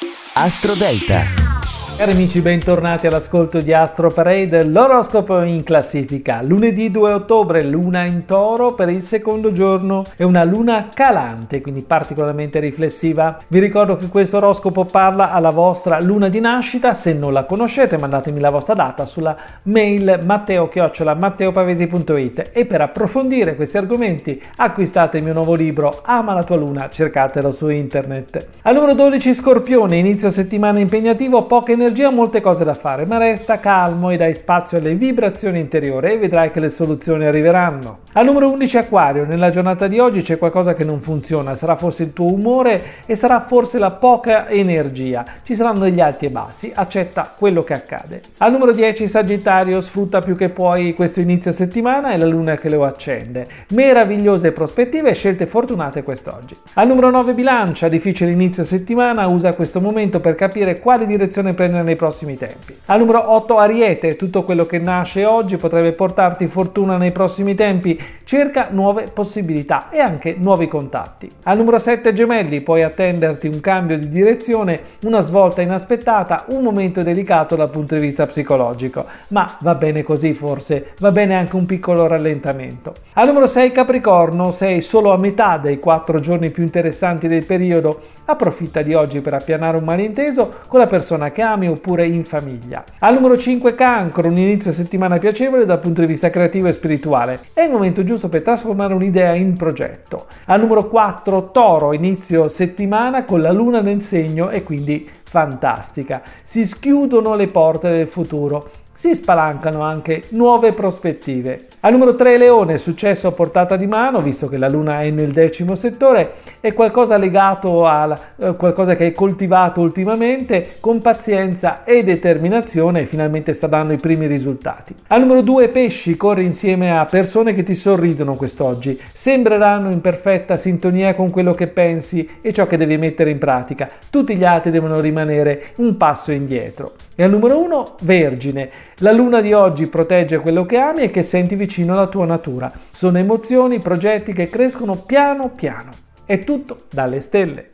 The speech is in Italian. Astro Delta. Cari amici, bentornati all'ascolto di Astro Parade, l'oroscopo in classifica. Lunedì 2 ottobre, luna in toro per il secondo giorno, è una luna calante, quindi particolarmente riflessiva. Vi ricordo che questo oroscopo parla alla vostra luna di nascita. Se non la conoscete, mandatemi la vostra data sulla mail matteo@matteopavesi.it e per approfondire questi argomenti acquistate il mio nuovo libro Ama la tua luna, cercatelo su internet. Al numero 12, Scorpione, inizio settimana impegnativo, poche energia, molte cose da fare, ma resta calmo e dai spazio alle vibrazioni interiori e vedrai che le soluzioni arriveranno. Al numero 11, Acquario, nella giornata di oggi c'è qualcosa che non funziona, sarà forse il tuo umore e sarà forse la poca energia, ci saranno degli alti e bassi, accetta quello che accade. Al numero 10, Sagittario, sfrutta più che puoi questo inizio settimana e la luna che lo accende, meravigliose prospettive e scelte fortunate quest'oggi. Al numero 9, Bilancia, difficile inizio settimana, usa questo momento per capire quale direzione prendere nei prossimi tempi. Al numero 8, Ariete, tutto quello che nasce oggi potrebbe portarti fortuna nei prossimi tempi, cerca nuove possibilità e anche nuovi contatti. Al numero 7, Gemelli, puoi attenderti un cambio di direzione, una svolta inaspettata, un momento delicato dal punto di vista psicologico, ma va bene così, forse va bene anche un piccolo rallentamento. Al numero 6, Capricorno, sei solo a metà dei 4 giorni più interessanti del periodo, approfitta di oggi per appianare un malinteso con la persona che ami oppure in famiglia. Al numero 5, Cancro, un inizio settimana piacevole dal punto di vista creativo e spirituale, è il momento giusto per trasformare un'idea in progetto. Al numero 4, Toro, inizio settimana con la luna nel segno e quindi fantastica, si schiudono le porte del futuro, si spalancano anche nuove prospettive. Al numero 3, Leone, successo a portata di mano, visto che la luna è nel 10° settore, è qualcosa legato a qualcosa che hai coltivato ultimamente, con pazienza e determinazione finalmente sta dando i primi risultati. Al numero 2, Pesci, corri insieme a persone che ti sorridono quest'oggi, sembreranno in perfetta sintonia con quello che pensi e ciò che devi mettere in pratica, tutti gli altri devono rimanere un passo indietro. E al numero 1, Vergine, la luna di oggi protegge quello che ami e che senti vicino alla tua natura. Sono emozioni, progetti che crescono piano piano. È tutto dalle stelle.